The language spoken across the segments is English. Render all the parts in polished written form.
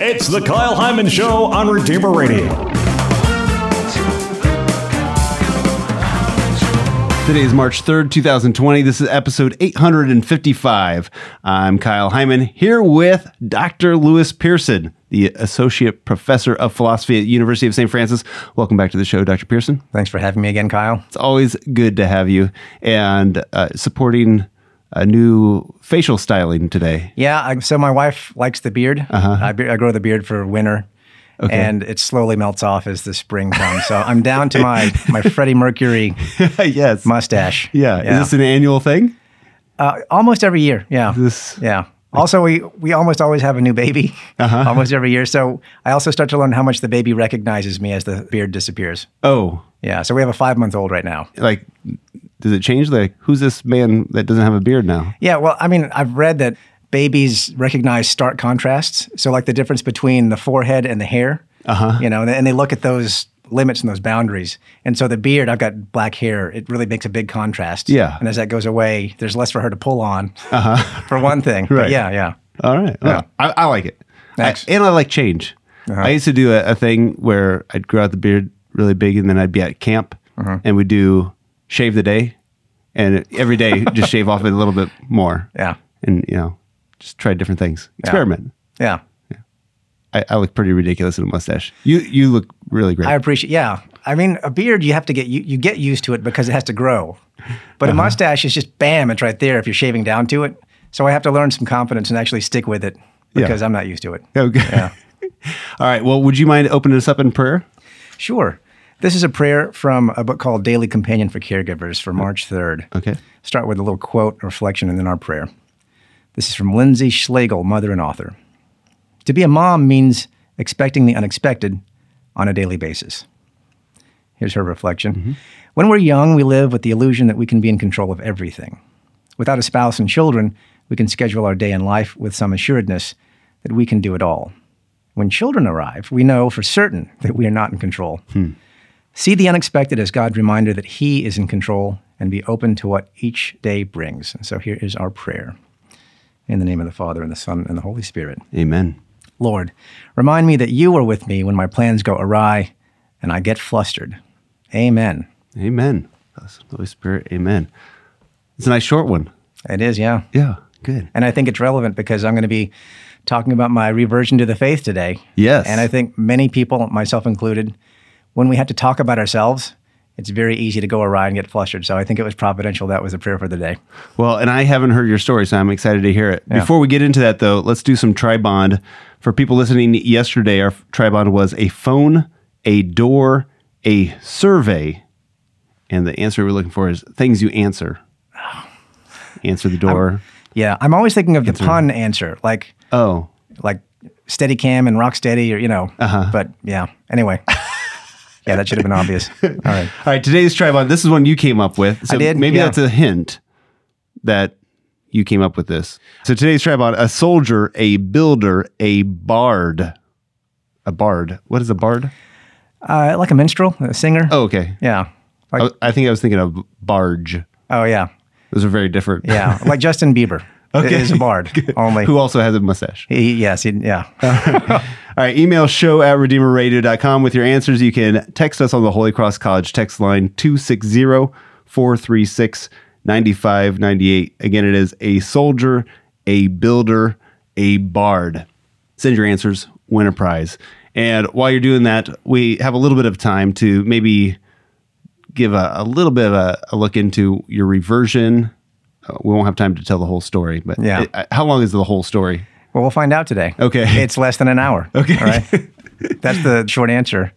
It's the Kyle Heimann Show on Redeemer Radio. Today is March 3rd, 2020. This is episode 855. I'm Kyle Heimann here with Dr. Lewis Pearson, the Associate Professor of Philosophy at University of St. Francis. Welcome back to the show, Dr. Pearson. Thanks for having me again, Kyle. It's always good to have you, and supporting a new facial styling today. Yeah, so my wife likes the beard. Uh-huh. I grow the beard for winter, okay, and it slowly melts off as the spring comes. So I'm down to my Freddie Mercury yes, mustache. Yeah. Yeah, is this an annual thing? Almost every year, yeah. Yeah. Also, we almost always have a new baby, uh-huh, almost every year. So I also start to learn how much the baby recognizes me as the beard disappears. Oh. Yeah, so we have a 5-month-old right now. Like, does it change? Like, who's this man that doesn't have a beard now? Yeah, well, I mean, I've read that babies recognize stark contrasts. So like the difference between the forehead and the hair, uh-huh, you know, and they look at those limits and those boundaries. And so the beard, I've got black hair. It really makes a big contrast. Yeah. And as that goes away, there's less for her to pull on, uh-huh, for one thing. Right. But yeah, yeah. All right. Yeah. Well, I like it. I like change. Uh-huh. I used to do a thing where I'd grow out the beard really big, and then I'd be at camp, uh-huh, and we'd do shave the day, and every day just shave off it a little bit more. Yeah. And, you know, just try different things. Experiment. Yeah. Yeah. I look pretty ridiculous in a mustache. You look really great. I appreciate, yeah. I mean, a beard, you have to get, you get used to it because it has to grow. But uh-huh, a mustache is just, bam, it's right there if you're shaving down to it. So I have to learn some confidence and actually stick with it because I'm not used to it. Okay. Yeah. All right. Well, would you mind opening us up in prayer? Sure. This is a prayer from a book called Daily Companion for Caregivers for March 3rd. Okay. Start with a little quote, reflection, and then our prayer. This is from Lindsay Schlegel, mother and author. To be a mom means expecting the unexpected on a daily basis. Here's her reflection. Mm-hmm. When we're young, we live with the illusion that we can be in control of everything. Without a spouse and children, we can schedule our day in life with some assuredness that we can do it all. When children arrive, we know for certain that we are not in control. Hmm. See the unexpected as God's reminder that He is in control, and be open to what each day brings. And so here is our prayer. In the name of the Father, and the Son, and the Holy Spirit. Amen. Lord, remind me that you are with me when my plans go awry and I get flustered. Amen. Amen. Holy Spirit, amen. It's a nice short one. It is, yeah. Yeah, good. And I think it's relevant because I'm going to be talking about my reversion to the faith today. Yes. And I think many people, myself included, when we have to talk about ourselves, it's very easy to go awry and get flustered. So I think it was providential that was the prayer for the day. Well, and I haven't heard your story, so I'm excited to hear it. Yeah. Before we get into that, though, let's do some Tribond. For people listening yesterday, our Tribond was a phone, a door, a survey, and the answer we're looking for is things you answer. Answer the door. I'm always thinking of the pun answer, like, oh, like Steadicam and Rocksteady, or, you know, uh-huh, but yeah, anyway. Yeah, that should have been obvious. All right. All right, today's Tribond, this is one you came up with. So I did, maybe that's a hint that you came up with this. So today's Tribond, a soldier, a builder, a bard. A bard. What is a bard? Like a minstrel, a singer. Oh, okay. Yeah. Like, I think I was thinking of barge. Oh, yeah. Those are very different. Yeah, like Justin Bieber. Okay. Is a bard only. Who also has a mustache. Yes. All right. Email show@redeemerradio.com with your answers. You can text us on the Holy Cross College text line 260-436-9598. Again, it is a soldier, a builder, a bard. Send your answers, win a prize. And while you're doing that, we have a little bit of time to maybe give a little bit of a look into your reversion. We won't have time to tell the whole story, but how long is the whole story? Well, we'll find out today. Okay. It's less than an hour. Okay. All right. That's the short answer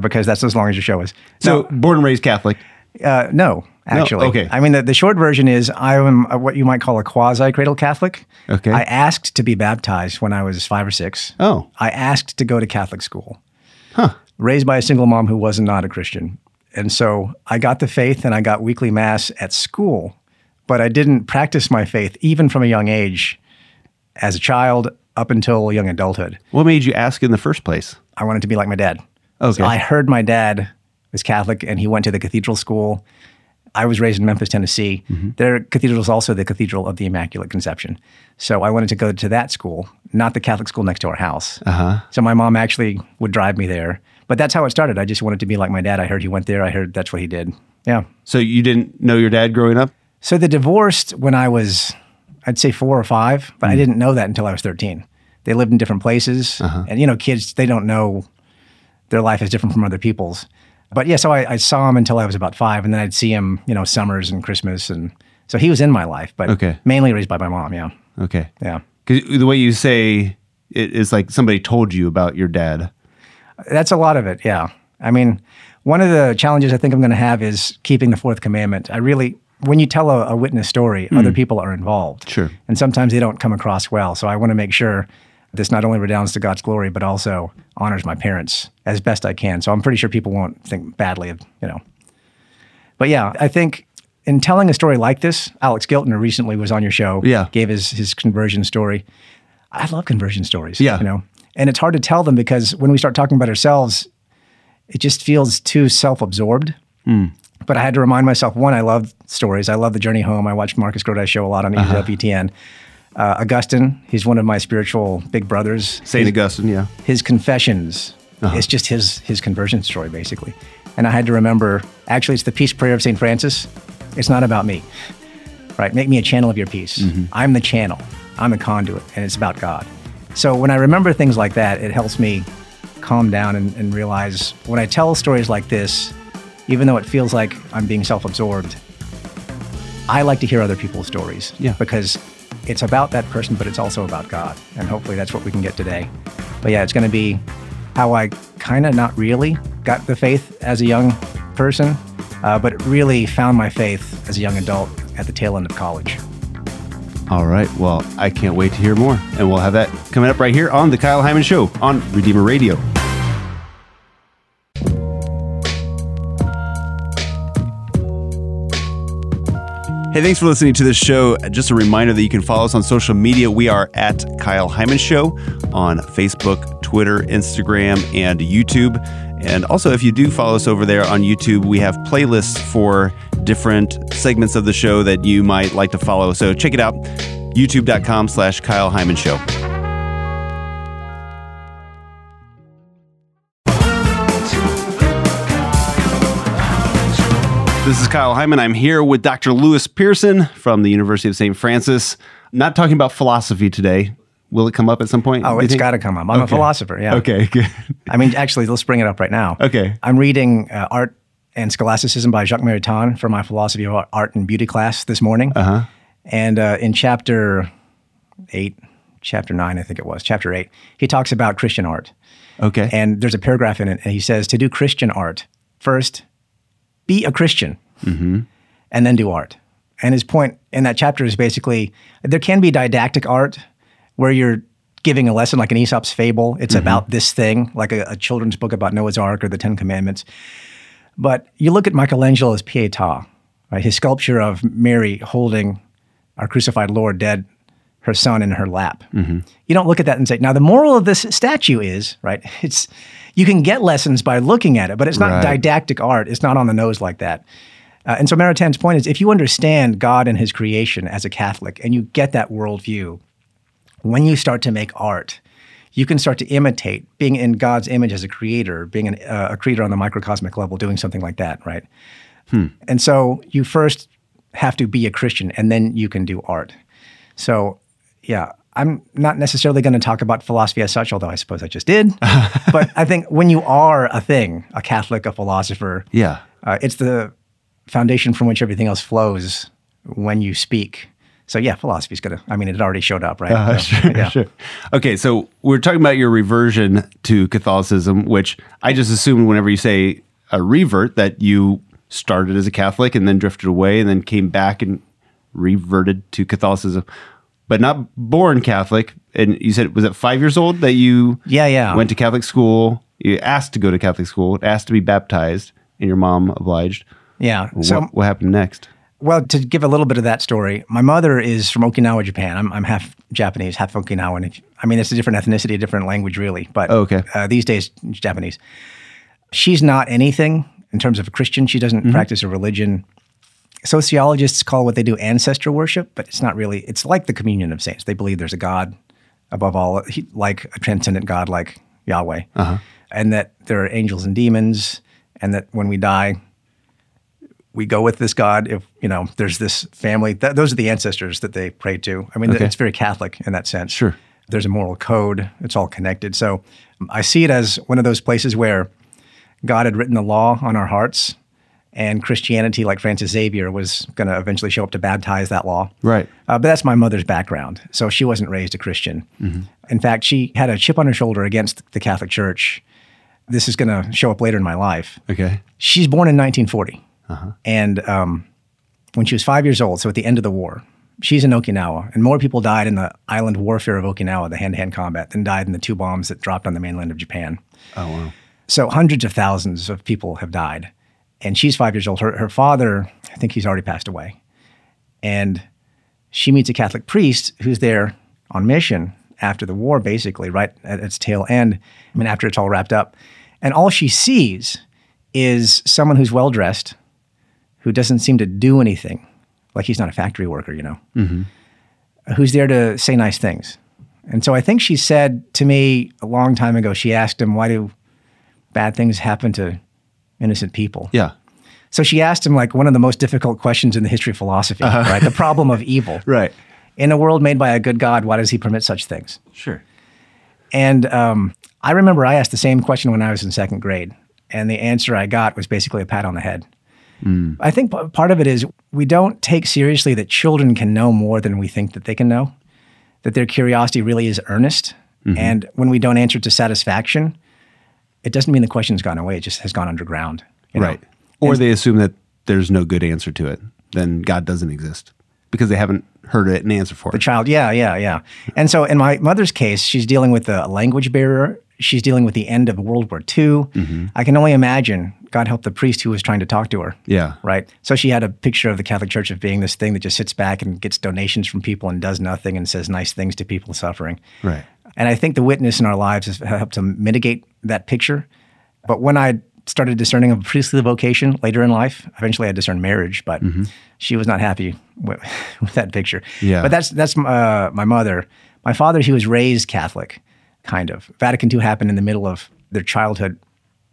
because that's as long as your show is. So born and raised Catholic? No, actually. No? Okay. I mean, the short version is I am what you might call a quasi-cradle Catholic. Okay. I asked to be baptized when I was 5 or 6. Oh. I asked to go to Catholic school. Huh. Raised by a single mom who was not a Christian. And so I got the faith and I got weekly mass at school. But I didn't practice my faith even from a young age as a child up until young adulthood. What made you ask in the first place? I wanted to be like my dad. Okay. So I heard my dad was Catholic and he went to the cathedral school I was raised in Memphis, Tennessee. Mm-hmm. Their cathedral is also the Cathedral of the Immaculate Conception. So I wanted to go to that school, not the Catholic school next to our house. Uh-huh. So my mom actually would drive me there. But that's how it started. I just wanted to be like my dad. I heard he went there. I heard that's what he did. Yeah. So you didn't know your dad growing up? So they divorced when I was, I'd say 4 or 5, but I didn't know that until I was 13. They lived in different places. Uh-huh. And, you know, kids, they don't know their life is different from other people's. But yeah, so I saw him until I was about 5, and then I'd see him, you know, summers and Christmas. And so he was in my life, but mainly raised by my mom, yeah. Okay. Yeah. Because the way you say it is like somebody told you about your dad. That's a lot of it, yeah. I mean, one of the challenges I think I'm going to have is keeping the fourth commandment. I really, when you tell a witness story, other people are involved. Sure. And sometimes they don't come across well. So I want to make sure this not only redounds to God's glory, but also honors my parents as best I can. So I'm pretty sure people won't think badly of, you know. But yeah, I think in telling a story like this, Alex Gilton recently was on your show, gave his conversion story. I love conversion stories, you know. And it's hard to tell them because when we start talking about ourselves, it just feels too self-absorbed. Mm. But I had to remind myself, one, I love stories. I love The Journey Home. I watched Marcus Grode's show a lot on EWTN. Augustine, he's one of my spiritual big brothers. St. Augustine, yeah. His confessions, it's just his conversion story, basically. And I had to remember, actually, it's the Peace Prayer of St. Francis. It's not about me, right? Make me a channel of your peace. Mm-hmm. I'm the channel. I'm the conduit, and it's about God. So when I remember things like that, it helps me calm down and realize when I tell stories like this, even though it feels like I'm being self-absorbed, I like to hear other people's stories because it's about that person, but it's also about God. And hopefully that's what we can get today. But yeah, it's going to be how I kind of not really got the faith as a young person, but really found my faith as a young adult at the tail end of college. All right. Well, I can't wait to hear more. And we'll have that coming up right here on The Kyle Heimann Show on Redeemer Radio. Hey, thanks for listening to this show. Just a reminder that you can follow us on social media. We are at Kyle Heimann Show on Facebook, Twitter, Instagram, and YouTube. And also, if you do follow us over there on YouTube, we have playlists for different segments of the show that you might like to follow. So check it out, youtube.com/Kyle Heimann Show. This is Kyle Heimann. I'm here with Dr. Lewis Pearson from the University of St. Francis. Not talking about philosophy today. Will it come up at some point? Oh, it's got to come up. I'm a philosopher, yeah. Okay, good. I mean, actually, let's bring it up right now. Okay. I'm reading Art and Scholasticism by Jacques Maritain for my philosophy of art and beauty class this morning. Uh-huh. And in chapter 8, he talks about Christian art. Okay. And there's a paragraph in it, and he says, to do Christian art, first, be a Christian, and then do art. And his point in that chapter is basically, there can be didactic art where you're giving a lesson like an Aesop's fable. It's about this thing, like a children's book about Noah's Ark or the Ten Commandments. But you look at Michelangelo's Pietà, right? His sculpture of Mary holding our crucified Lord dead, her son in her lap. You don't look at that and say, now the moral of this statue is, right? It's, you can get lessons by looking at it, but it's not didactic art. It's not on the nose like that. And so Maritain's point is, if you understand God and his creation as a Catholic, and you get that worldview, when you start to make art, you can start to imitate being in God's image as a creator, being a creator on the microcosmic level, doing something like that, right? And so you first have to be a Christian, and then you can do art. So yeah, I'm not necessarily going to talk about philosophy as such, although I suppose I just did. But I think when you are a thing, a Catholic, a philosopher, it's the foundation from which everything else flows when you speak. So yeah, philosophy is going to, I mean, it already showed up, right? Sure. Okay, so we're talking about your reversion to Catholicism, which I just assumed whenever you say a revert that you started as a Catholic and then drifted away and then came back and reverted to Catholicism. But not born Catholic, and you said, was it 5 years old that you went to Catholic school? You asked to go to Catholic school, asked to be baptized, and your mom obliged. Yeah. So what happened next? Well, to give a little bit of that story, my mother is from Okinawa, Japan. I'm half Japanese, half Okinawan. I mean, it's a different ethnicity, a different language, really. But these days, Japanese. She's not anything in terms of a Christian. She doesn't practice a religion. Sociologists call what they do ancestor worship, but it's not really. It's like the communion of saints. They believe there's a God above all, like a transcendent God like Yahweh, and that there are angels and demons, and that when we die, we go with this God. If, you know, there's this family. Those are the ancestors that they pray to. I mean, it's very Catholic in that sense. Sure. There's a moral code. It's all connected. So I see it as one of those places where God had written the law on our hearts, and Christianity, like Francis Xavier, was going to eventually show up to baptize that law. Right. But that's my mother's background. So she wasn't raised a Christian. Mm-hmm. In fact, she had a chip on her shoulder against the Catholic Church. This is going to show up later in my life. Okay. She's born in 1940. And when she was 5 years old, so at the end of the war, she's in Okinawa, and more people died in the island warfare of Okinawa, the hand-to-hand combat, than died in the two bombs that dropped on the mainland of Japan. Oh, wow. So hundreds of thousands of people have died. And she's 5 years old. Her father, I think he's already passed away. And she meets a Catholic priest who's there on mission after the war, basically, right at its tail end. I mean, after it's all wrapped up. And all she sees is someone who's well-dressed, who doesn't seem to do anything. Like, he's not a factory worker, you know, who's there to say nice things. And so I think she said to me a long time ago, she asked him, why do bad things happen to innocent people? Yeah. So she asked him, like, one of the most difficult questions in the history of philosophy, right? The problem of evil. Right. In a world made by a good God, why does he permit such things? Sure. And I remember I asked the same question when I was in second grade, and the answer I got was basically a pat on the head. I think part of it is we don't take seriously that children can know more than we think that they can know, that their curiosity really is earnest. And when we don't answer to satisfaction, it doesn't mean the question's gone away. It just has gone underground. Right. Or they assume that there's no good answer to it. Then God doesn't exist because they haven't heard it and answer for it. The child, yeah. And so in my mother's case, she's dealing with a language barrier. She's dealing with the end of World War II. I can only imagine, God help the priest who was trying to talk to her. Yeah. Right? So she had a picture of the Catholic Church of being this thing that just sits back and gets donations from people and does nothing and says nice things to people suffering. Right. And I think the witness in our lives has helped to mitigate that picture. But when I started discerning a priestly vocation later in life, eventually I discerned marriage, but she was not happy with that picture. Yeah. But that's my mother. My father, he was raised Catholic, kind of. Vatican II happened in the middle of their childhood.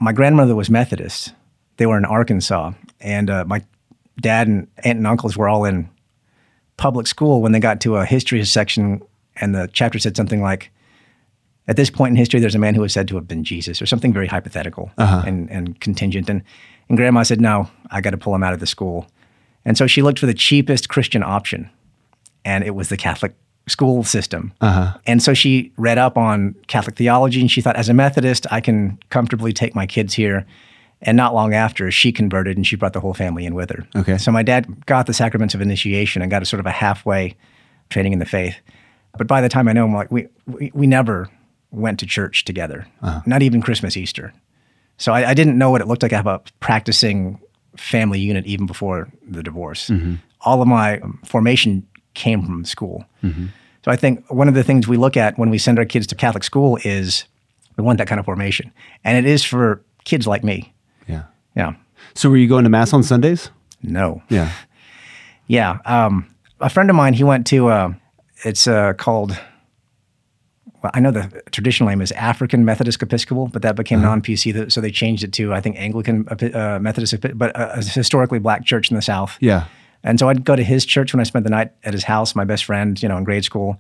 My grandmother was Methodist. They were in Arkansas. And my dad and aunt and uncles were all in public school when they got to a history section, and the chapter said something like, at this point in history, there's a man who was said to have been Jesus, or something very hypothetical and contingent. And grandma said, no, I got to pull him out of the school. And so she looked for the cheapest Christian option, and it was the Catholic school system. And so she read up on Catholic theology, and she thought, as a Methodist, I can comfortably take my kids here. And not long after, she converted, and she brought the whole family in with her. Okay. So my dad got the sacraments of initiation and got a sort of a halfway training in the faith. But by the time I know him, like, we never went to church together, not even Christmas, Easter. So I didn't know what it looked like to have a practicing family unit even before the divorce. All of my formation came from school. So I think one of the things we look at when we send our kids to Catholic school is we want that kind of formation. And it is for kids like me. Yeah. So were you going to Mass on Sundays? No. Yeah. A friend of mine, he went to, it's called... Well, I know the traditional name is African Methodist Episcopal, but that became non-PC, so they changed it to, I think, Anglican Methodist, but a historically black church in the South. Yeah. And so I'd go to his church when I spent the night at his house, my best friend, you know, in grade school.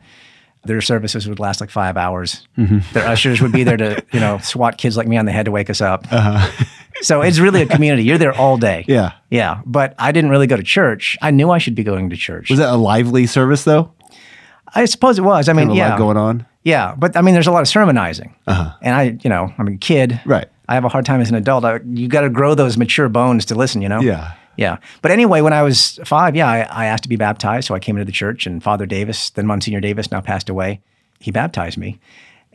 Their services would last like 5 hours. Their ushers would be there to, you know, swat kids like me on the head to wake us up. So it's really a community. You're there all day. Yeah. Yeah, but I didn't really go to church. I knew I should be going to church. Was that a lively service, though? I suppose it was. I mean, yeah. A lot going on? Yeah, but I mean, there's a lot of sermonizing. And I'm a kid. Right. I have a hard time as an adult. You got to grow those mature bones to listen, you know? Yeah. But anyway, when I was 5, I asked to be baptized. So I came into the church, and Father Davis, then Monsignor Davis, now passed away, he baptized me.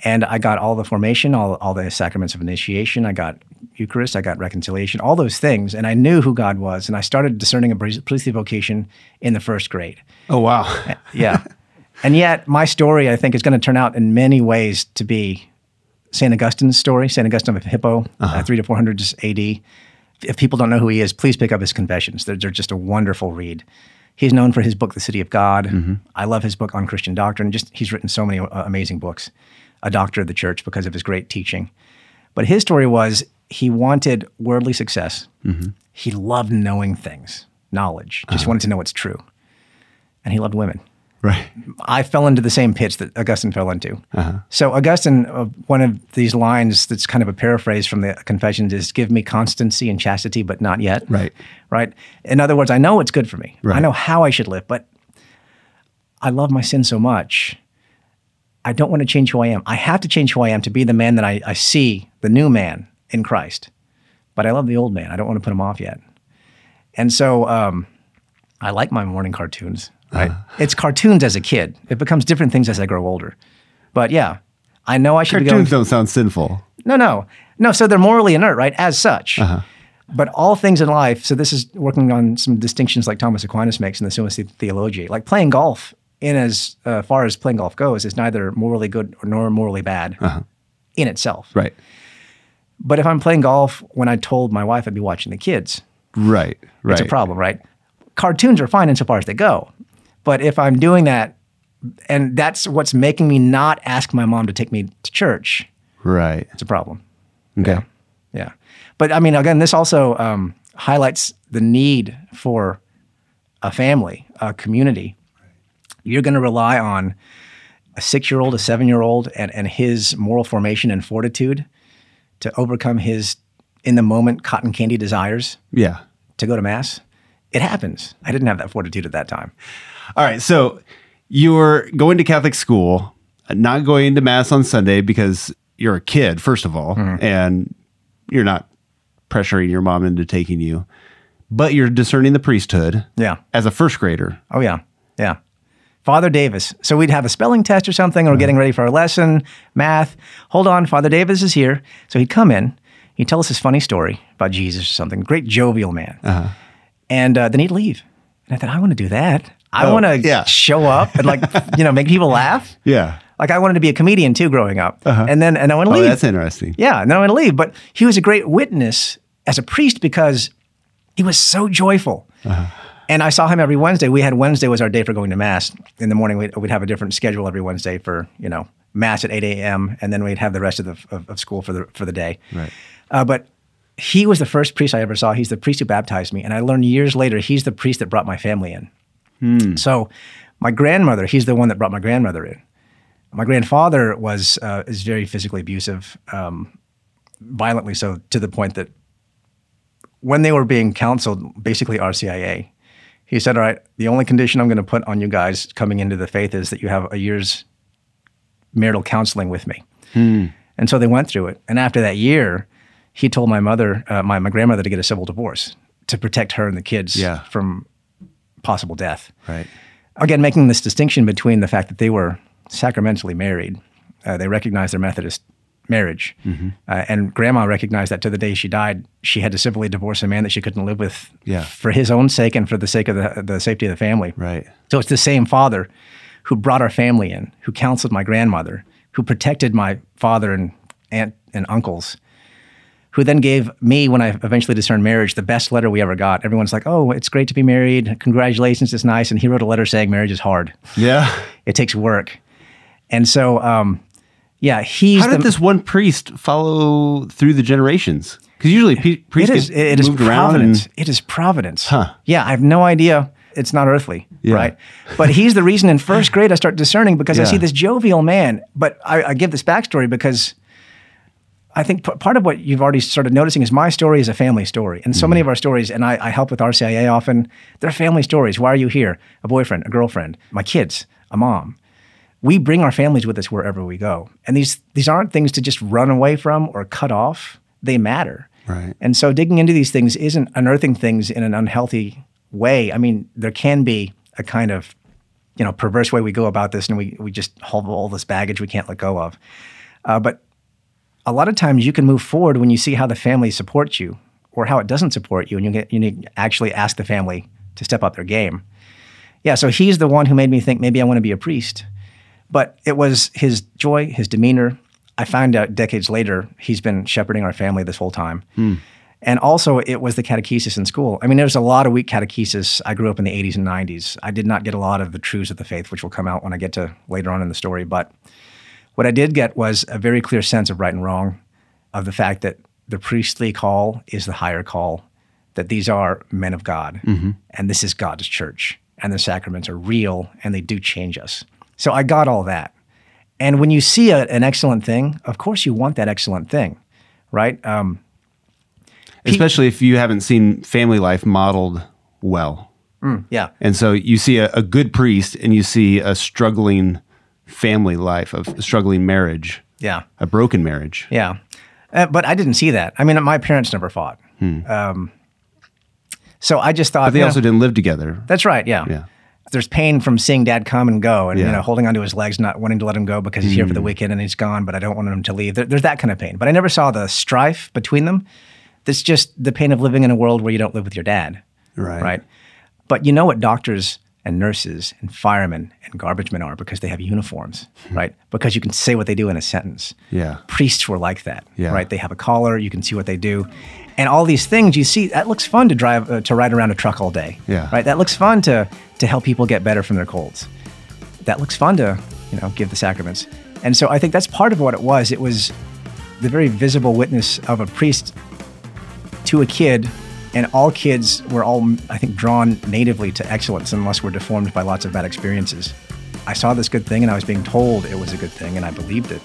And I got all the formation, all the sacraments of initiation. I got Eucharist. I got reconciliation, all those things. And I knew who God was. And I started discerning a priestly vocation in the first grade. Oh, wow. Yeah. And yet, my story, I think, is going to turn out in many ways to be St. Augustine's story, St. Augustine of Hippo, 300 to 400 AD. if people don't know who he is, please pick up his Confessions. They're just a wonderful read. He's known for his book, The City of God. Mm-hmm. I love his book on Christian Doctrine. Just he's written so many amazing books. A doctor of the church because of his great teaching. But his story was he wanted worldly success. Mm-hmm. He loved knowing things, knowledge. Just wanted to know what's true. And he loved women. Right. I fell into the same pitch that Augustine fell into. Uh-huh. So Augustine, one of these lines that's kind of a paraphrase from the Confessions is, give me constancy and chastity, but not yet. Right. Right. In other words, I know it's good for me. Right. I know how I should live, but I love my sin so much. I don't want to change who I am. I have to change who I am to be the man that I see, the new man in Christ. But I love the old man. I don't want to put him off yet. And so I like my morning cartoons. Right? It's cartoons as a kid. It becomes different things as I grow older. But yeah, I know I should be going— Cartoons don't sound sinful. No, so they're morally inert, right, as such. Uh-huh. But all things in life, so this is working on some distinctions like Thomas Aquinas makes in the Summa Theologiae. Like playing golf, in as far as playing golf goes, is neither morally good nor morally bad in itself. Right. But if I'm playing golf when I told my wife I'd be watching the kids, right, it's a problem, right? Cartoons are fine insofar as they go. But if I'm doing that, and that's what's making me not ask my mom to take me to church, right? It's a problem. Okay. Yeah. But I mean, again, this also highlights the need for a family, a community. You're going to rely on a 6-year-old, a 7-year-old, and his moral formation and fortitude to overcome his, in the moment, cotton candy desires. Yeah. To go to mass. It happens. I didn't have that fortitude at that time. All right. So you're going to Catholic school, not going to mass on Sunday because you're a kid, first of all, and you're not pressuring your mom into taking you, but you're discerning the priesthood. Yeah. As a first grader. Oh, yeah. Yeah. Father Davis. So we'd have a spelling test or something, or we're getting ready for our lesson, math. Hold on. Father Davis is here. So he'd come in. He'd tell us his funny story about Jesus or something. Great jovial man. Uh-huh. And then he'd leave. And I thought, I want to do that. I want to show up and make people laugh. Yeah. Like I wanted to be a comedian too growing up. Uh-huh. And I want to leave. Oh, that's interesting. Yeah. And then I want to leave. But he was a great witness as a priest because he was so joyful. Uh-huh. And I saw him every Wednesday. We had Wednesday was our day for going to mass. In the morning, we'd have a different schedule every Wednesday for, mass at 8 a.m. And then we'd have the rest of school for the day. Right. But he was the first priest I ever saw. He's the priest who baptized me. And I learned years later, he's the priest that brought my family in. Hmm. So my grandmother, he's the one that brought my grandmother in. My grandfather is very physically abusive, violently so, to the point that when they were being counseled, basically RCIA, he said, all right, the only condition I'm going to put on you guys coming into the faith is that you have a year's marital counseling with me. Hmm. And so they went through it. And after that year, he told my mother, my grandmother, to get a civil divorce to protect her and the kids from possible death. Right. Again, making this distinction between the fact that they were sacramentally married. They recognized their Methodist marriage. Mm-hmm. And grandma recognized that to the day she died, she had to civilly divorce a man that she couldn't live with for his own sake and for the sake of the safety of the family. Right. So it's the same father who brought our family in, who counseled my grandmother, who protected my father and aunt and uncles, who then gave me, when I eventually discerned marriage, the best letter we ever got. Everyone's like, oh, it's great to be married. Congratulations, it's nice. And he wrote a letter saying marriage is hard. Yeah. It takes work. And so, he's— How did this one priest follow through the generations? Because usually priests get moved around. It is providence. Huh. Yeah, I have no idea. It's not earthly, right? But he's the reason in first grade I start discerning because I see this jovial man. But I give this backstory because— I think part of what you've already started noticing is my story is a family story. And so many of our stories, and I help with RCIA often, they're family stories. Why are you here? A boyfriend, a girlfriend, my kids, a mom. We bring our families with us wherever we go. And these aren't things to just run away from or cut off. They matter. Right. And so digging into these things isn't unearthing things in an unhealthy way. I mean, there can be a kind of perverse way we go about this and we just hold all this baggage we can't let go of. But a lot of times you can move forward when you see how the family supports you or how it doesn't support you, and you need to actually ask the family to step up their game. Yeah, so he's the one who made me think maybe I want to be a priest. But it was his joy, his demeanor. I found out decades later he's been shepherding our family this whole time. Hmm. And also, it was the catechesis in school. I mean, there's a lot of weak catechesis. I grew up in the 80s and 90s. I did not get a lot of the truths of the faith, which will come out when I get to later on in the story. But what I did get was a very clear sense of right and wrong, of the fact that the priestly call is the higher call, that these are men of God, mm-hmm. and this is God's church, and the sacraments are real, and they do change us. So I got all that. And when you see an excellent thing, of course you want that excellent thing, right? Especially if you haven't seen family life modeled well. Mm, yeah. And so you see a good priest and you see a struggling family life, a struggling marriage. Yeah. A broken marriage. Yeah. But I didn't see that. I mean, my parents never fought. Hmm. So I just thought— But they also didn't live together. That's right, yeah. Yeah. There's pain from seeing dad come and go and holding onto his legs, not wanting to let him go because he's here for the weekend and he's gone, but I don't want him to leave. There's that kind of pain. But I never saw the strife between them. That's just the pain of living in a world where you don't live with your dad, right? But you know what doctors and nurses and firemen and garbage men are, because they have uniforms, right? Because you can say what they do in a sentence. Yeah. Priests were like that, right? They have a collar, you can see what they do. And all these things you see, that looks fun to drive, to ride around a truck all day, right? That looks fun to help people get better from their colds. That looks fun to, give the sacraments. And so I think that's part of what it was. It was the very visible witness of a priest to a kid, and all kids were I think, drawn natively to excellence unless we're deformed by lots of bad experiences. I saw this good thing and I was being told it was a good thing and I believed it.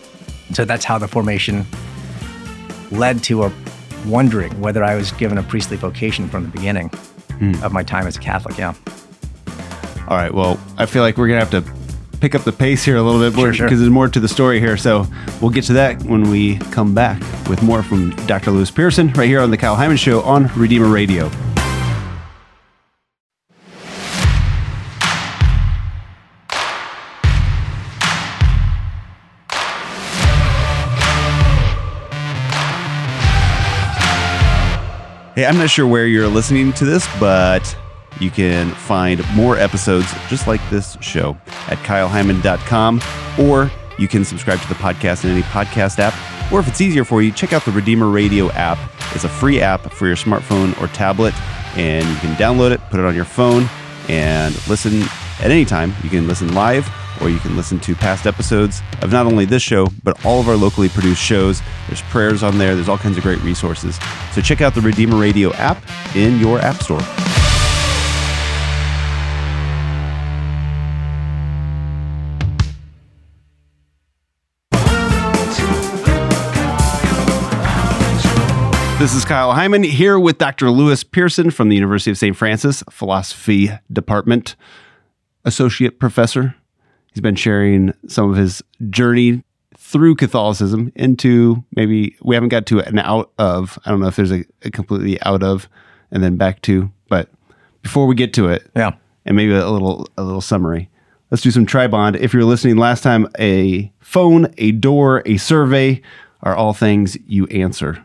So that's how the formation led to a wondering whether I was given a priestly vocation from the beginning of my time as a Catholic, All right, well, I feel like we're gonna have to pick up the pace here a little bit because there's more to the story here. So we'll get to that when we come back with more from Dr. Lewis Pearson right here on The Kyle Heimann Show on Redeemer Radio. Hey, I'm not sure where you're listening to this, but you can find more episodes just like this show at kyleheimann.com, or you can subscribe to the podcast in any podcast app, or if it's easier for you, check out the Redeemer Radio app. It's a free app for your smartphone or tablet, and you can download it, put it on your phone, and listen at any time. You can listen live, or you can listen to past episodes of not only this show, but all of our locally produced shows. There's prayers on there. There's all kinds of great resources. So check out the Redeemer Radio app in your app store. This is Kyle Heimann here with Dr. Lewis Pearson from the University of St. Francis Philosophy Department, associate professor. He's been sharing some of his journey through Catholicism into, maybe we haven't got to an out of, I don't know if there's a completely out of and then back to, but before we get to it, and maybe a little summary, let's do some tri-bond. If you're listening last time, a phone, a door, a survey are all things you answer.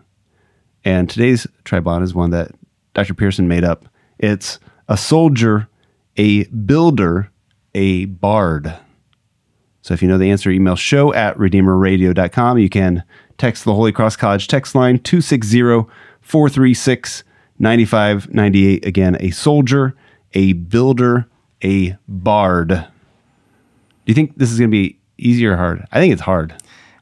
And today's tri-bond is one that Dr. Pearson made up. It's a soldier, a builder, a bard. So if you know the answer, email show@redeemerradio.com. You can text the Holy Cross College text line 260-436-9598. Again, a soldier, a builder, a bard. Do you think this is going to be easy or hard? I think it's hard.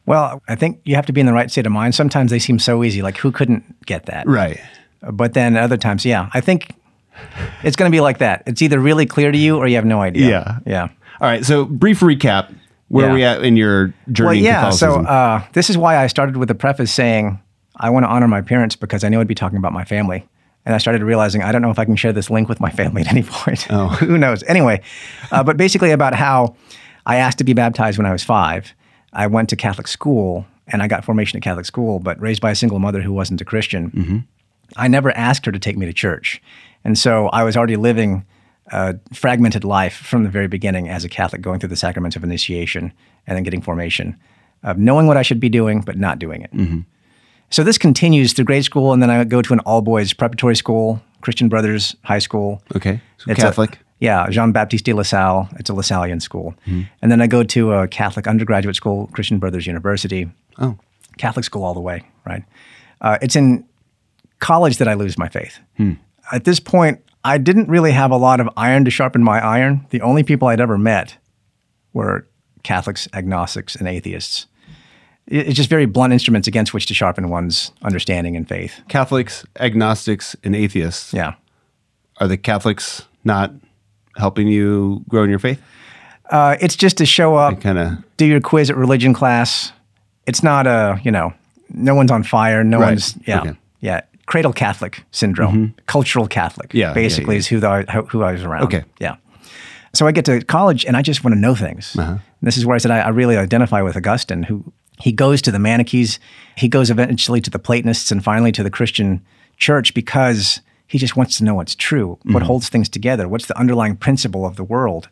Well, I think you have to be in the right state of mind. Sometimes they seem so easy, like who couldn't get that? Right. But then other times, I think it's going to be like that. It's either really clear to you or you have no idea. Yeah. All right. So brief recap, where are we at in your journey in Catholicism? So this is why I started with a preface saying, I want to honor my parents because I knew I'd be talking about my family. And I started realizing, I don't know if I can share this link with my family at any point. Oh. Who knows? Anyway, but basically about how I asked to be baptized when I was 5. I went to Catholic school and I got formation at Catholic school, but raised by a single mother who wasn't a Christian. Mm-hmm. I never asked her to take me to church. And so I was already living a fragmented life from the very beginning as a Catholic, going through the sacraments of initiation and then getting formation, of knowing what I should be doing, but not doing it. Mm-hmm. So this continues through grade school. And then I go to an all boys preparatory school, Christian Brothers High School. Okay. So it's Catholic. Jean-Baptiste de LaSalle. It's a LaSallian school. Mm-hmm. And then I go to a Catholic undergraduate school, Christian Brothers University. Oh. Catholic school all the way, right? It's in college did I lose my faith. At this point, I didn't really have a lot of iron to sharpen my iron. The only people I'd ever met were Catholics, agnostics, and atheists. It's just very blunt instruments against which to sharpen one's understanding and faith. Catholics, agnostics, and atheists. Yeah. Are the Catholics not helping you grow in your faith? It's just to show up, do your quiz at religion class. It's not a, no one's on fire. No one's, Cradle Catholic syndrome, cultural Catholic, basically is who I was around. Okay. Yeah. So I get to college and I just want to know things. And this is where I said, I really identify with Augustine, who he goes to the Manichees. He goes eventually to the Platonists and finally to the Christian church because he just wants to know what's true, what holds things together, what's the underlying principle of the world.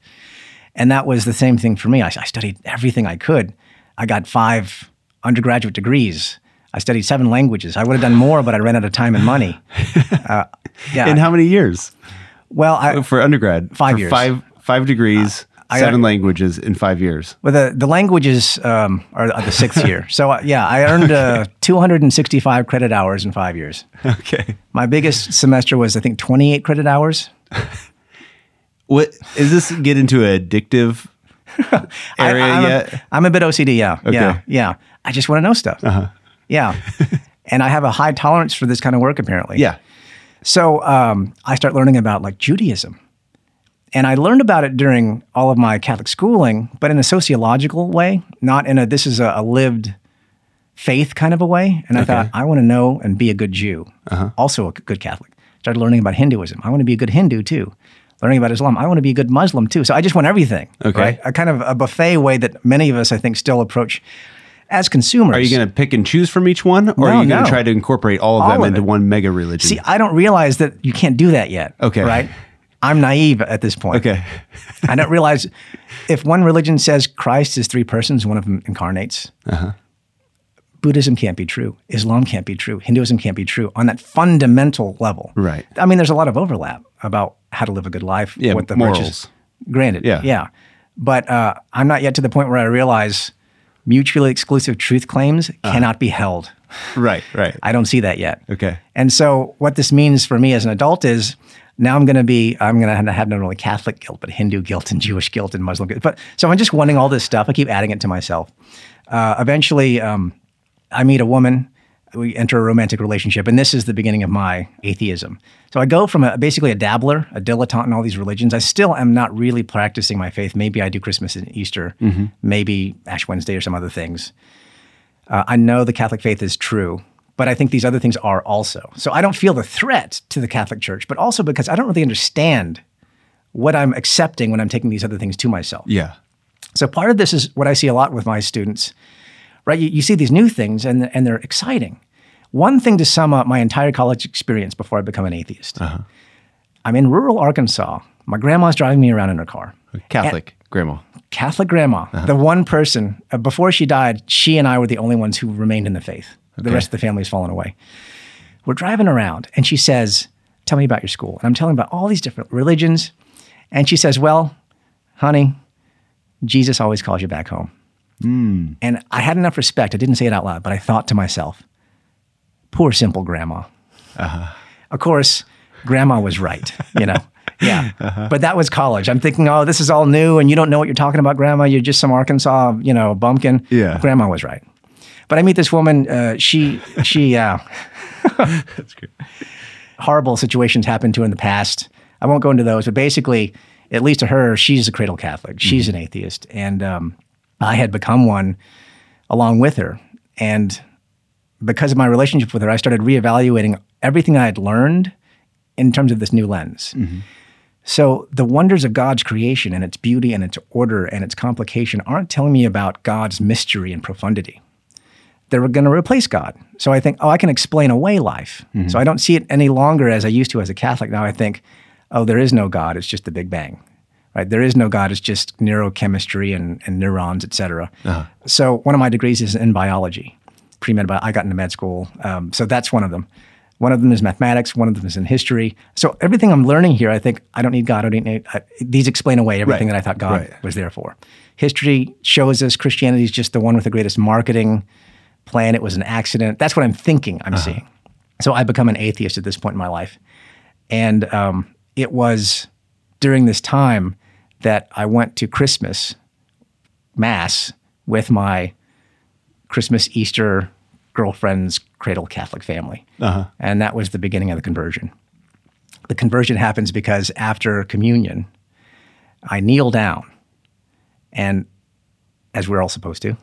And that was the same thing for me. I studied everything I could. I got 5 undergraduate degrees. I studied 7 languages. I would have done more, but I ran out of time and money. In how many years? Well, for undergrad, 5 years. Five degrees, 7 languages in 5 years. Well, the languages are the 6th year. So I earned 265 credit hours in 5 years. Okay. My biggest semester was, I think, 28 credit hours. What is this? Get into an addictive area yet? I'm a bit OCD. Yeah. Okay. Yeah. I just want to know stuff. Yeah. And I have a high tolerance for this kind of work, apparently. Yeah. So I start learning about Judaism. And I learned about it during all of my Catholic schooling, but in a sociological way, not in this is a lived faith kind of a way. And I thought, I want to know and be a good Jew, also a good Catholic. Started learning about Hinduism. I want to be a good Hindu too. Learning about Islam. I want to be a good Muslim too. So I just want everything. Okay. Right? A kind of a buffet way that many of us, I think, still approach as consumers. Are you going to pick and choose from each one? Or are you going to try to incorporate all of them into one mega religion? See, I don't realize that you can't do that yet. Okay. Right? I'm naive at this point. Okay. I don't realize if one religion says Christ is 3 persons, one of them incarnates, Buddhism can't be true. Islam can't be true. Hinduism can't be true on that fundamental level. Right. I mean, there's a lot of overlap about how to live a good life. Yeah, what the morals. Virtues. Granted. Yeah. Yeah. But I'm not yet to the point where I realize mutually exclusive truth claims cannot be held. Right. I don't see that yet. Okay. And so what this means for me as an adult is now I'm going to have not only Catholic guilt, but Hindu guilt and Jewish guilt and Muslim guilt. But so I'm just wanting all this stuff. I keep adding it to myself. Eventually, I meet a woman. We enter a romantic relationship, and this is the beginning of my atheism. So I go from basically a dabbler, a dilettante in all these religions. I still am not really practicing my faith. Maybe I do Christmas and Easter, maybe Ash Wednesday or some other things. I know the Catholic faith is true, but I think these other things are also. So I don't feel the threat to the Catholic Church, but also because I don't really understand what I'm accepting when I'm taking these other things to myself. Yeah. So part of this is what I see a lot with my students. Right? You see these new things and they're exciting. One thing to sum up my entire college experience before I become an atheist. I'm in rural Arkansas. My grandma's driving me around in her car. Catholic grandma. The one person, before she died, she and I were the only ones who remained in the faith. Okay. The rest of the family has fallen away. We're driving around and she says, tell me about your school. And I'm telling about all these different religions. And she says, well, honey, Jesus always calls you back home. And I had enough respect. I didn't say it out loud, but I thought to myself, poor simple grandma. Of course, grandma was right, Yeah. But that was college. I'm thinking, oh, this is all new and you don't know what you're talking about, grandma. You're just some Arkansas, bumpkin. Yeah. Grandma was right. But I meet this woman. She That's great. Horrible situations happened to her in the past. I won't go into those, but basically, at least to her, she's a cradle Catholic. She's an atheist. And, I had become one along with her. And because of my relationship with her, I started reevaluating everything I had learned in terms of this new lens. So the wonders of God's creation and its beauty and its order and its complication aren't telling me about God's mystery and profundity. They're going to replace God. So I think, I can explain away life. So I don't see it any longer as I used to as a Catholic. Now I think, there is no God. It's just the Big Bang. Right? There is no God. It's just neurochemistry and neurons, et cetera. So one of my degrees is in biology, pre-med. I got into med school. So that's one of them. One of them is mathematics. One of them is in history. So everything I'm learning here, I think I don't need God. These explain away everything that I thought God was there for. History shows us Christianity is just the one with the greatest marketing plan. It was an accident. That's what I'm thinking I'm seeing. So I become an atheist at this point in my life. And it was during this time that I went to Christmas Mass with my Christmas Easter girlfriend's cradle Catholic family. Uh-huh. And that was the beginning of the conversion. The conversion happens because after communion, I kneel down, and as we're all supposed to,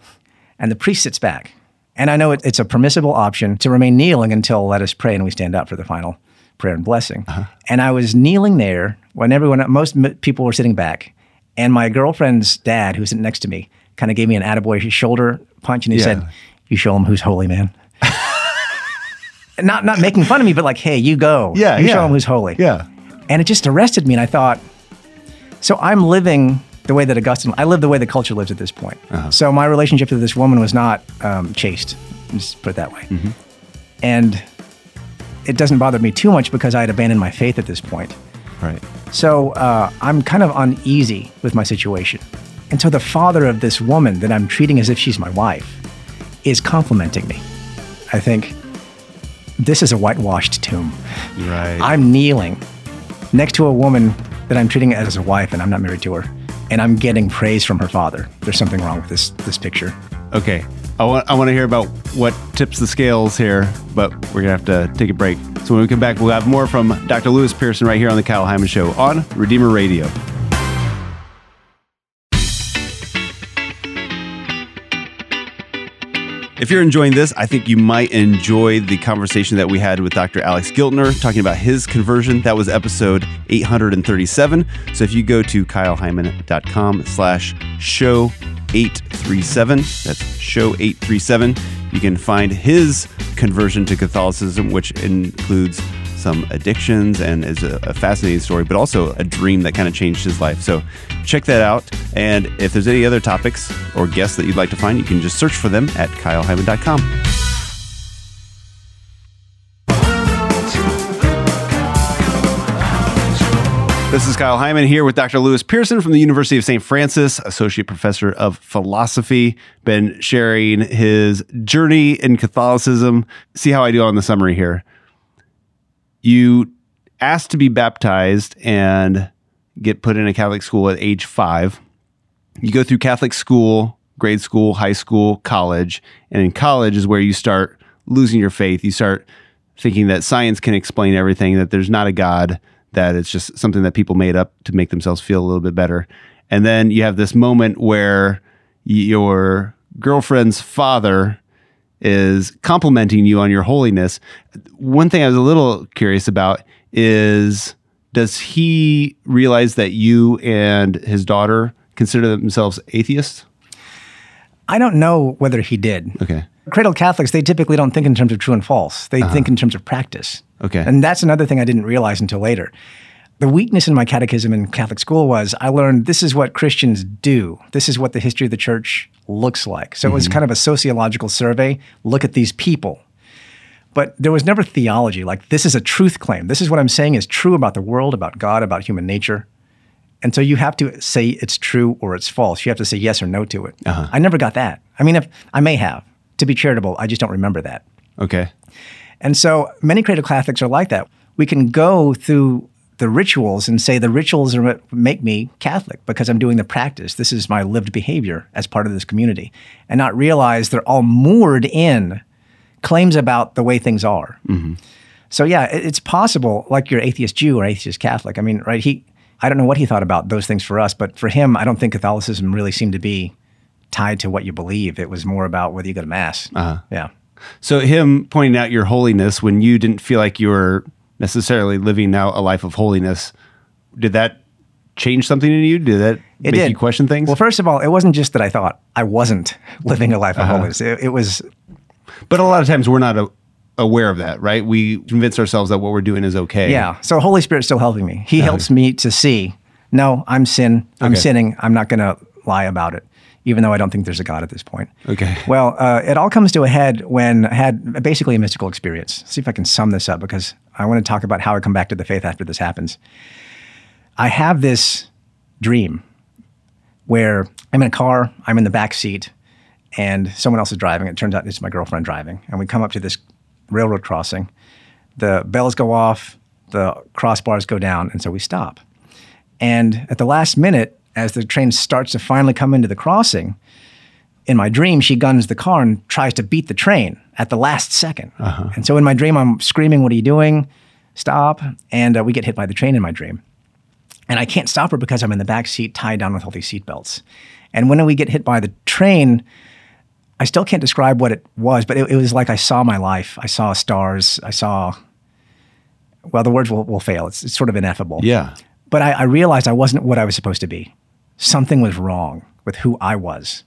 and the priest sits back. And I know it's a permissible option to remain kneeling until let us pray and we stand up for the final prayer and blessing. Uh-huh. And I was kneeling there when most people were sitting back. And my girlfriend's dad, who's sitting next to me, kind of gave me an attaboy shoulder punch. And he said, "You show him who's holy, man." Not making fun of me, but like, "Hey, you go. Yeah, you show him who's holy." Yeah. And it just arrested me. And I thought, so I'm living the way that I live the way the culture lives at this point. Uh-huh. So my relationship to this woman was not chaste, just put it that way. Mm-hmm. And it doesn't bother me too much because I had abandoned my faith at this point. Right. So I'm kind of uneasy with my situation. And so the father of this woman that I'm treating as if she's my wife is complimenting me. I think, this is a whitewashed tomb. Right. I'm kneeling next to a woman that I'm treating as a wife and I'm not married to her. And I'm getting praise from her father. There's something wrong with this picture. Okay. I want to hear about what tips the scales here, but we're going to have to take a break. So when we come back, we'll have more from Dr. Lewis Pearson right here on The Kyle Heimann Show on Redeemer Radio. If you're enjoying this, I think you might enjoy the conversation that we had with Dr. Alex Gilton talking about his conversion. That was episode 837. So if you go to kyleheimann.com/show837, that's show 837, you can find his conversion to Catholicism, which includes some addictions and is a fascinating story, but also a dream that kind of changed his life. So check that out. And if there's any other topics or guests that you'd like to find, you can just search for them at kyleheimann.com. This is Kyle Heimann here with Dr. Lewis Pearson from the University of St. Francis, Associate Professor of Philosophy, been sharing his journey in Catholicism. See how I do on the summary here. You asked to be baptized and get put in a Catholic school at age 5. You go through Catholic school, grade school, high school, college. And in college is where you start losing your faith. You start thinking that science can explain everything, that there's not a God, that it's just something that people made up to make themselves feel a little bit better. And then you have this moment where your girlfriend's father is complimenting you on your holiness. One thing I was a little curious about is, does he realize that you and his daughter consider themselves atheists? I don't know whether he did. Okay. Cradle Catholics, they typically don't think in terms of true and false. They think in terms of practice. Okay. And that's another thing I didn't realize until later. The weakness in my catechism in Catholic school was I learned this is what Christians do. This is what the history of the church looks like. So it was kind of a sociological survey. Look at these people. But there was never theology. Like, this is a truth claim. This is what I'm saying is true about the world, about God, about human nature. And so you have to say it's true or it's false. You have to say yes or no to it. Uh-huh. I never got that. I mean, if I may have. To be charitable, I just don't remember that. Okay. And so many cradle Catholics are like that. We can go through the rituals and say the rituals are what make me Catholic because I'm doing the practice. This is my lived behavior as part of this community, and not realize they're all moored in claims about the way things are. Mm-hmm. So yeah, it's possible, like you're atheist Jew or atheist Catholic. I mean, right? I don't know what he thought about those things for us, but for him, I don't think Catholicism really seemed to be tied to what you believe. It was more about whether you go to mass. Uh-huh. Yeah. So him pointing out your holiness when you didn't feel like you were necessarily living out a life of holiness, did that change something in you? Did that make you question things? Well, first of all, it wasn't just that I thought I wasn't living a life of holiness. It was... But a lot of times we're not aware of that, right? We convince ourselves that what we're doing is okay. Yeah. So Holy Spirit's still helping me. He helps me to see, no, I'm sinning. I'm not going to lie about it, even though I don't think there's a God at this point. Okay. Well, it all comes to a head when I had basically a mystical experience. Let's see if I can sum this up, because I want to talk about how I come back to the faith after this happens. I have this dream where I'm in a car, I'm in the back seat, and someone else is driving. It turns out it's my girlfriend driving. And we come up to this railroad crossing the bells go off, the crossbars go down, and so we stop. And at the last minute, as the train starts to finally come into the crossing, in my dream, she guns the car and tries to beat the train at the last second. Uh-huh. And so in my dream, I'm screaming, "What are you doing? Stop." And we get hit by the train in my dream. And I can't stop her because I'm in the back seat tied down with all these seat belts. And when we get hit by the train, I still can't describe what it was, but it was like I saw my life. I saw stars. I saw, well, the words will fail. It's sort of ineffable. Yeah. But I realized I wasn't what I was supposed to be. Something was wrong with who I was.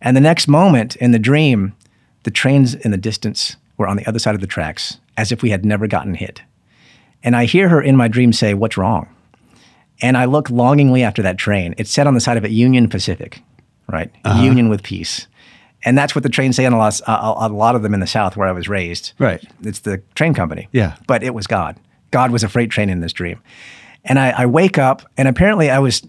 And the next moment in the dream, the trains in the distance were on the other side of the tracks, as if we had never gotten hit. And I hear her in my dream say, "What's wrong?" And I look longingly after that train. It sat on the side of it, Union Pacific, right? Uh-huh. Union with peace. And that's what the trains say on a lot of them in the South where I was raised. Right. It's the train company. Yeah. But it was God. God was a freight train in this dream. And I wake up, and apparently I was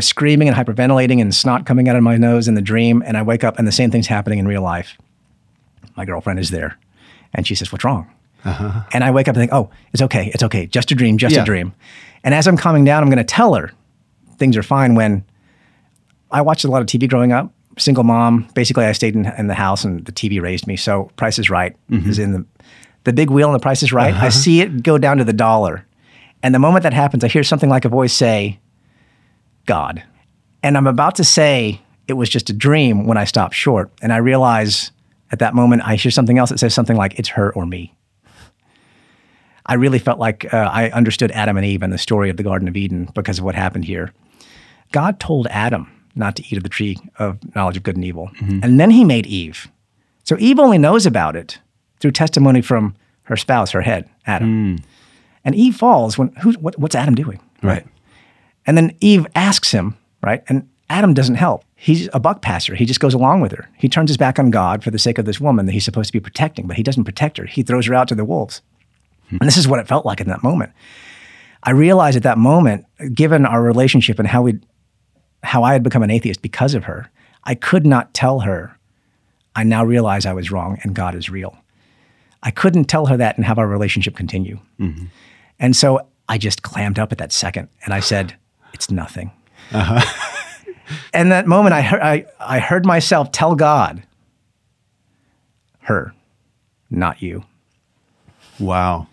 screaming and hyperventilating and snot coming out of my nose in the dream. And I wake up and the same thing's happening in real life. My girlfriend is there and she says, "What's wrong?" Uh-huh. And I wake up and think, "Oh, it's okay. It's okay. Just a dream, just a dream." And as I'm calming down, I'm going to tell her things are fine. When I watched a lot of TV growing up, single mom, basically I stayed in the house and the TV raised me. So Price is Right is in the big wheel and the Price is Right. Uh-huh. I see it go down to the dollar. And the moment that happens, I hear something like a voice say, "God." And I'm about to say it was just a dream when I stop short. And I realize at that moment, I hear something else that says something like, "It's her or me." I really felt like I understood Adam and Eve and the story of the Garden of Eden because of what happened here. God told Adam not to eat of the tree of knowledge of good and evil. Mm-hmm. And then he made Eve. So Eve only knows about it through testimony from her spouse, her head, Adam. Mm. And Eve falls when, what's Adam doing? Right. And then Eve asks him, right? And Adam doesn't help. He's a buck passer. He just goes along with her. He turns his back on God for the sake of this woman that he's supposed to be protecting, but he doesn't protect her. He throws her out to the wolves. Hmm. And this is what it felt like in that moment. I realized at that moment, given our relationship and how I had become an atheist because of her, I could not tell her, "I now realize I was wrong and God is real." I couldn't tell her that and have our relationship continue. Mm-hmm. And so I just clammed up at that second and I said, "It's nothing." Uh-huh. And that moment, I heard myself tell God, "Her, not you." Wow.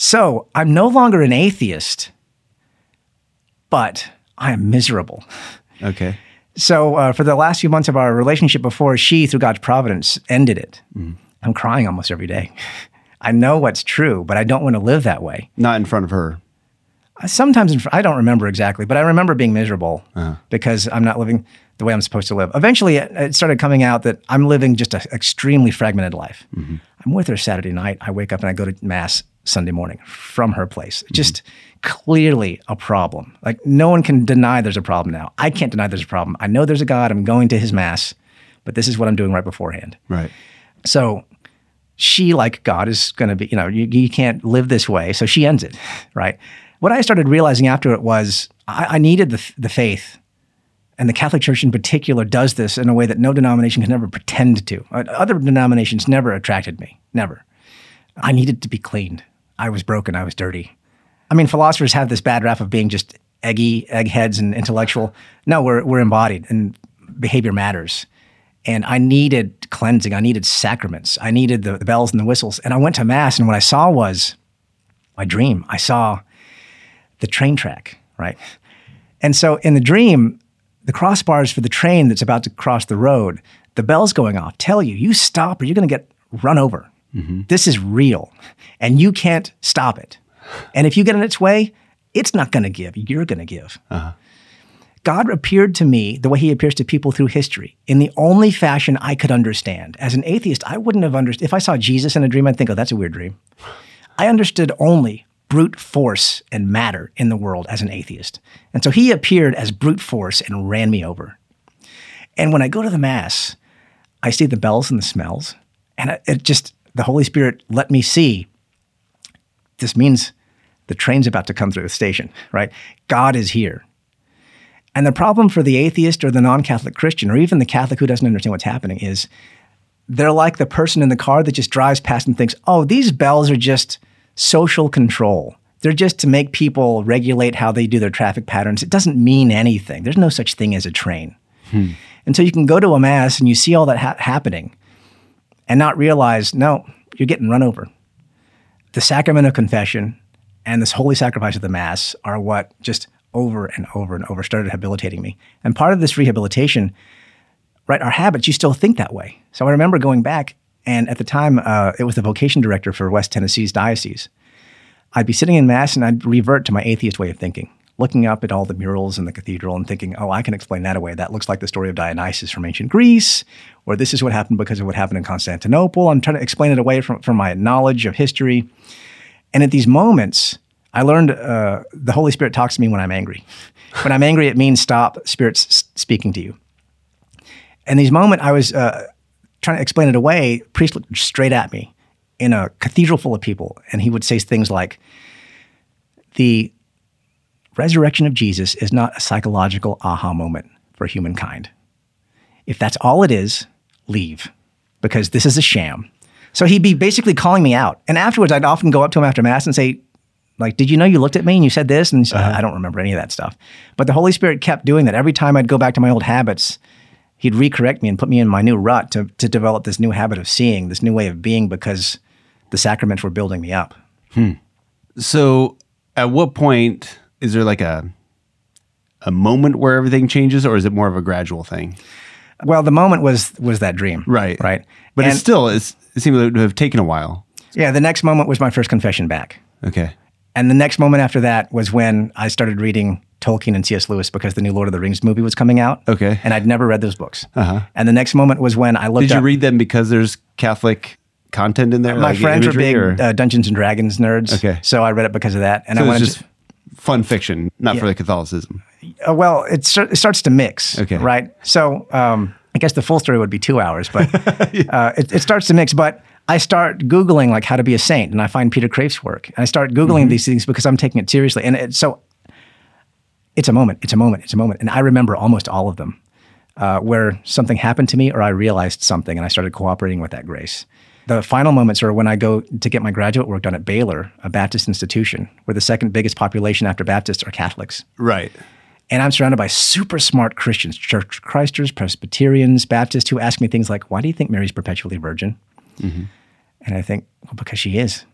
So I'm no longer an atheist, but I am miserable. Okay. So for the last few months of our relationship before she, through God's providence, ended it, I'm crying almost every day. I know what's true, but I don't want to live that way. Not in front of her. Sometimes, I don't remember exactly, but I remember being miserable because I'm not living the way I'm supposed to live. Eventually, it started coming out that I'm living just an extremely fragmented life. Mm-hmm. I'm with her Saturday night. I wake up and I go to Mass Sunday morning from her place. Mm-hmm. Just clearly a problem. Like, no one can deny there's a problem now. I can't deny there's a problem. I know there's a God. I'm going to his Mass, but this is what I'm doing right beforehand. Right. So she, like God, is going to be, you can't live this way. So she ends it, right? What I started realizing after it was I needed the faith, and the Catholic Church in particular does this in a way that no denomination can ever pretend to. Other denominations never attracted me, never. I needed to be cleaned. I was broken. I was dirty. I mean, philosophers have this bad rap of being just eggheads and intellectual. No, we're embodied, and behavior matters. And I needed cleansing. I needed sacraments. I needed the bells and the whistles. And I went to Mass, and what I saw was my dream. I saw the train track, right? And so in the dream, the crossbars for the train that's about to cross the road, the bells going off tell you stop or you're going to get run over. Mm-hmm. This is real and you can't stop it. And if you get in its way, it's not going to give, you're going to give. Uh-huh. God appeared to me the way he appears to people through history in the only fashion I could understand. As an atheist, I wouldn't have understood. If I saw Jesus in a dream, I'd think, "Oh, that's a weird dream." I understood only brute force and matter in the world as an atheist. And so he appeared as brute force and ran me over. And when I go to the Mass, I see the bells and the smells, and it just, the Holy Spirit let me see, this means the train's about to come through the station, right? God is here. And the problem for the atheist or the non-Catholic Christian, or even the Catholic who doesn't understand what's happening, is they're like the person in the car that just drives past and thinks, oh, these bells are just social control. They're just to make people regulate how they do their traffic patterns. It doesn't mean anything. There's no such thing as a train. Hmm. And so you can go to a mass and you see all that happening and not realize, no, you're getting run over. The sacrament of confession and this holy sacrifice of the mass are what just over and over and over started habilitating me. And part of this rehabilitation, right, our habits, you still think that way. So I remember going back, and at the time, it was the vocation director for West Tennessee's diocese. I'd be sitting in mass and I'd revert to my atheist way of thinking, looking up at all the murals in the cathedral and thinking, oh, I can explain that away. That looks like the story of Dionysus from ancient Greece, or this is what happened because of what happened in Constantinople. I'm trying to explain it away from my knowledge of history. And at these moments, I learned the Holy Spirit talks to me when I'm angry. When I'm angry, it means stop, Spirit's speaking to you. And these moments, I was trying to explain it away. Priest looked straight at me in a cathedral full of people, and he would say things like, the resurrection of Jesus is not a psychological aha moment for humankind. If that's all it is, leave, because this is a sham. So he'd be basically calling me out. And afterwards, I'd often go up to him after Mass and say, like, did you know you looked at me and you said this? And I don't remember any of that stuff. But the Holy Spirit kept doing that. Every time I'd go back to my old habits, he'd recorrect me and put me in my new rut to develop this new habit of seeing, this new way of being, because the sacraments were building me up. Hmm. So at what point is there like a moment where everything changes, or is it more of a gradual thing? Well, the moment was that dream. Right. Right. But and it seemed to have taken a while. Yeah. The next moment was my first confession back. Okay. And the next moment after that was when I started reading Tolkien and C.S. Lewis, because the new Lord of the Rings movie was coming out. Okay. And I'd never read those books. Uh-huh. And the next moment was when I looked up. Did you read them because there's Catholic content in there? My friends were big Dungeons and Dragons nerds. Okay. So I read it because of that. And so I wanted just fun fiction, not for the Catholicism. Well, it starts to mix. Okay. Right? So I guess the full story would be 2 hours, but it starts to mix. But I start Googling like how to be a saint, and I find Peter Crave's work. And I start Googling these things because I'm taking it seriously. And so it's a moment, it's a moment, it's a moment. And I remember almost all of them where something happened to me or I realized something and I started cooperating with that grace. The final moments are when I go to get my graduate work done at Baylor, a Baptist institution, where the second biggest population after Baptists are Catholics. Right. And I'm surrounded by super smart Christians, Church Christers, Presbyterians, Baptists, who ask me things like, why do you think Mary's perpetually virgin? Mm-hmm. And I think, well, because she is.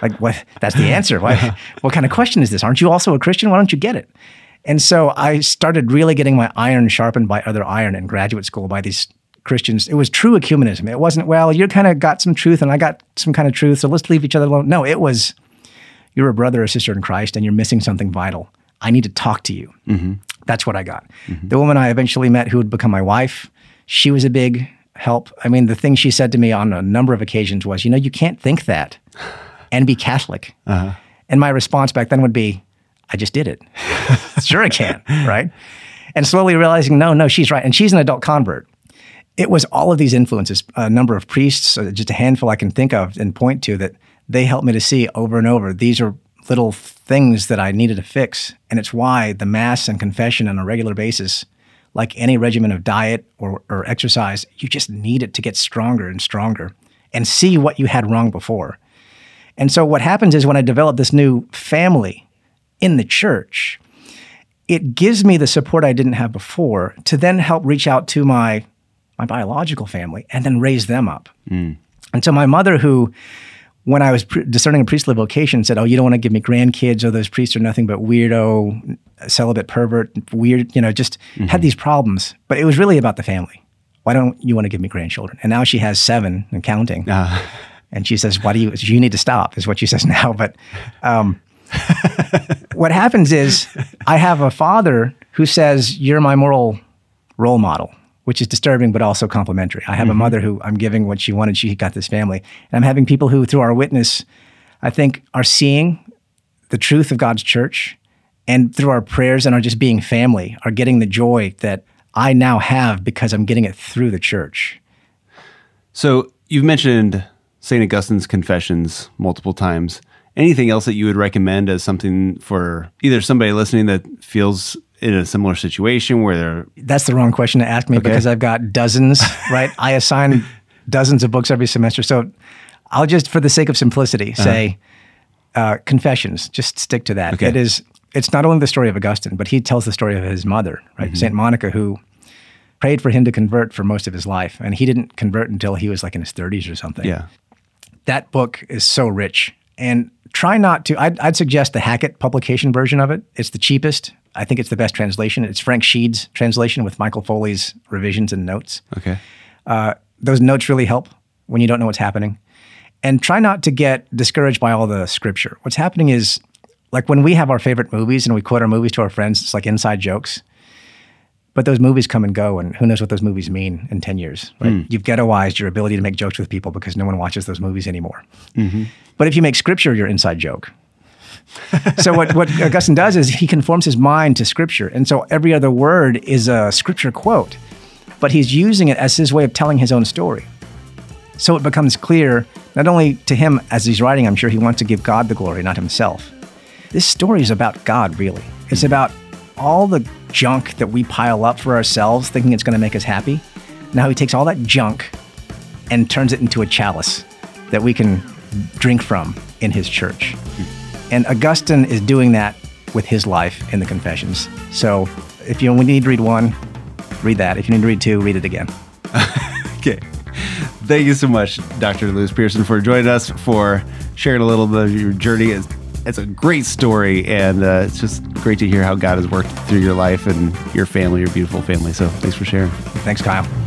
Like, what? That's the answer. Why, what kind of question is this? Aren't you also a Christian? Why don't you get it? And so I started really getting my iron sharpened by other iron in graduate school by these Christians. It was true ecumenism. It wasn't, well, you kind of got some truth and I got some kind of truth, so let's leave each other alone. No, it was, you're a brother or sister in Christ and you're missing something vital. I need to talk to you. Mm-hmm. That's what I got. Mm-hmm. The woman I eventually met who would become my wife, she was a big help. I mean, the thing she said to me on a number of occasions was, you know, you can't think that and be Catholic. Uh-huh. And my response back then would be, I just did it. Sure I can, right? And slowly realizing, no, she's right. And she's an adult convert. It was all of these influences, a number of priests, just a handful I can think of and point to that they helped me to see over and over. These are little things that I needed to fix. And it's why the Mass and confession on a regular basis, like any regimen of diet or exercise, you just need it to get stronger and stronger and see what you had wrong before. And so what happens is when I develop this new family in the church, it gives me the support I didn't have before to then help reach out to my biological family and then raise them up. Mm. And so my mother, who, when I was discerning a priestly vocation, said, oh, you don't want to give me grandkids, or those priests are nothing but weirdo, celibate pervert, weird, you know, just had these problems. But it was really about the family. Why don't you want to give me grandchildren? And now she has 7 and counting. And she says, why do you need to stop, is what she says now. But what happens is I have a father who says, you're my moral role model, which is disturbing, but also complimentary. I have a mother who I'm giving what she wanted. She got this family. And I'm having people who, through our witness, I think are seeing the truth of God's church, and through our prayers and our just being family, are getting the joy that I now have because I'm getting it through the church. So you've mentioned St. Augustine's Confessions multiple times. Anything else that you would recommend as something for either somebody listening that feels in a similar situation where they're... That's the wrong question to ask me because I've got dozens, right? I assign dozens of books every semester. So I'll just, for the sake of simplicity, say Confessions. Just stick to that. Okay. It's not only the story of Augustine, but he tells the story of his mother, right? Mm-hmm. St. Monica, who prayed for him to convert for most of his life. And he didn't convert until he was like in his 30s or something. Yeah. That book is so rich. And try not to, I'd suggest the Hackett publication version of it. It's the cheapest. I think it's the best translation. It's Frank Sheed's translation with Michael Foley's revisions and notes. Okay. Those notes really help when you don't know what's happening. And try not to get discouraged by all the scripture. What's happening is, like when we have our favorite movies and we quote our movies to our friends, it's like inside jokes. But those movies come and go, and who knows what those movies mean in 10 years. Right? Mm. You've ghettoized your ability to make jokes with people because no one watches those movies anymore. Mm-hmm. But if you make scripture your inside joke. So what Augustine does is he conforms his mind to scripture. And so every other word is a scripture quote, but he's using it as his way of telling his own story. So it becomes clear, not only to him as he's writing, I'm sure he wants to give God the glory, not himself. This story is about God, really. It's about all the junk that we pile up for ourselves, thinking it's going to make us happy. Now he takes all that junk and turns it into a chalice that we can drink from in his church. And Augustine is doing that with his life in the Confessions. So if you need to read one, read that. If you need to read two, read it again. Okay. Thank you so much, Dr. Lewis Pearson, for joining us, for sharing a little bit of your journey. It's a great story, and it's just great to hear how God has worked through your life and your family, your beautiful family. So thanks for sharing. Thanks, Kyle.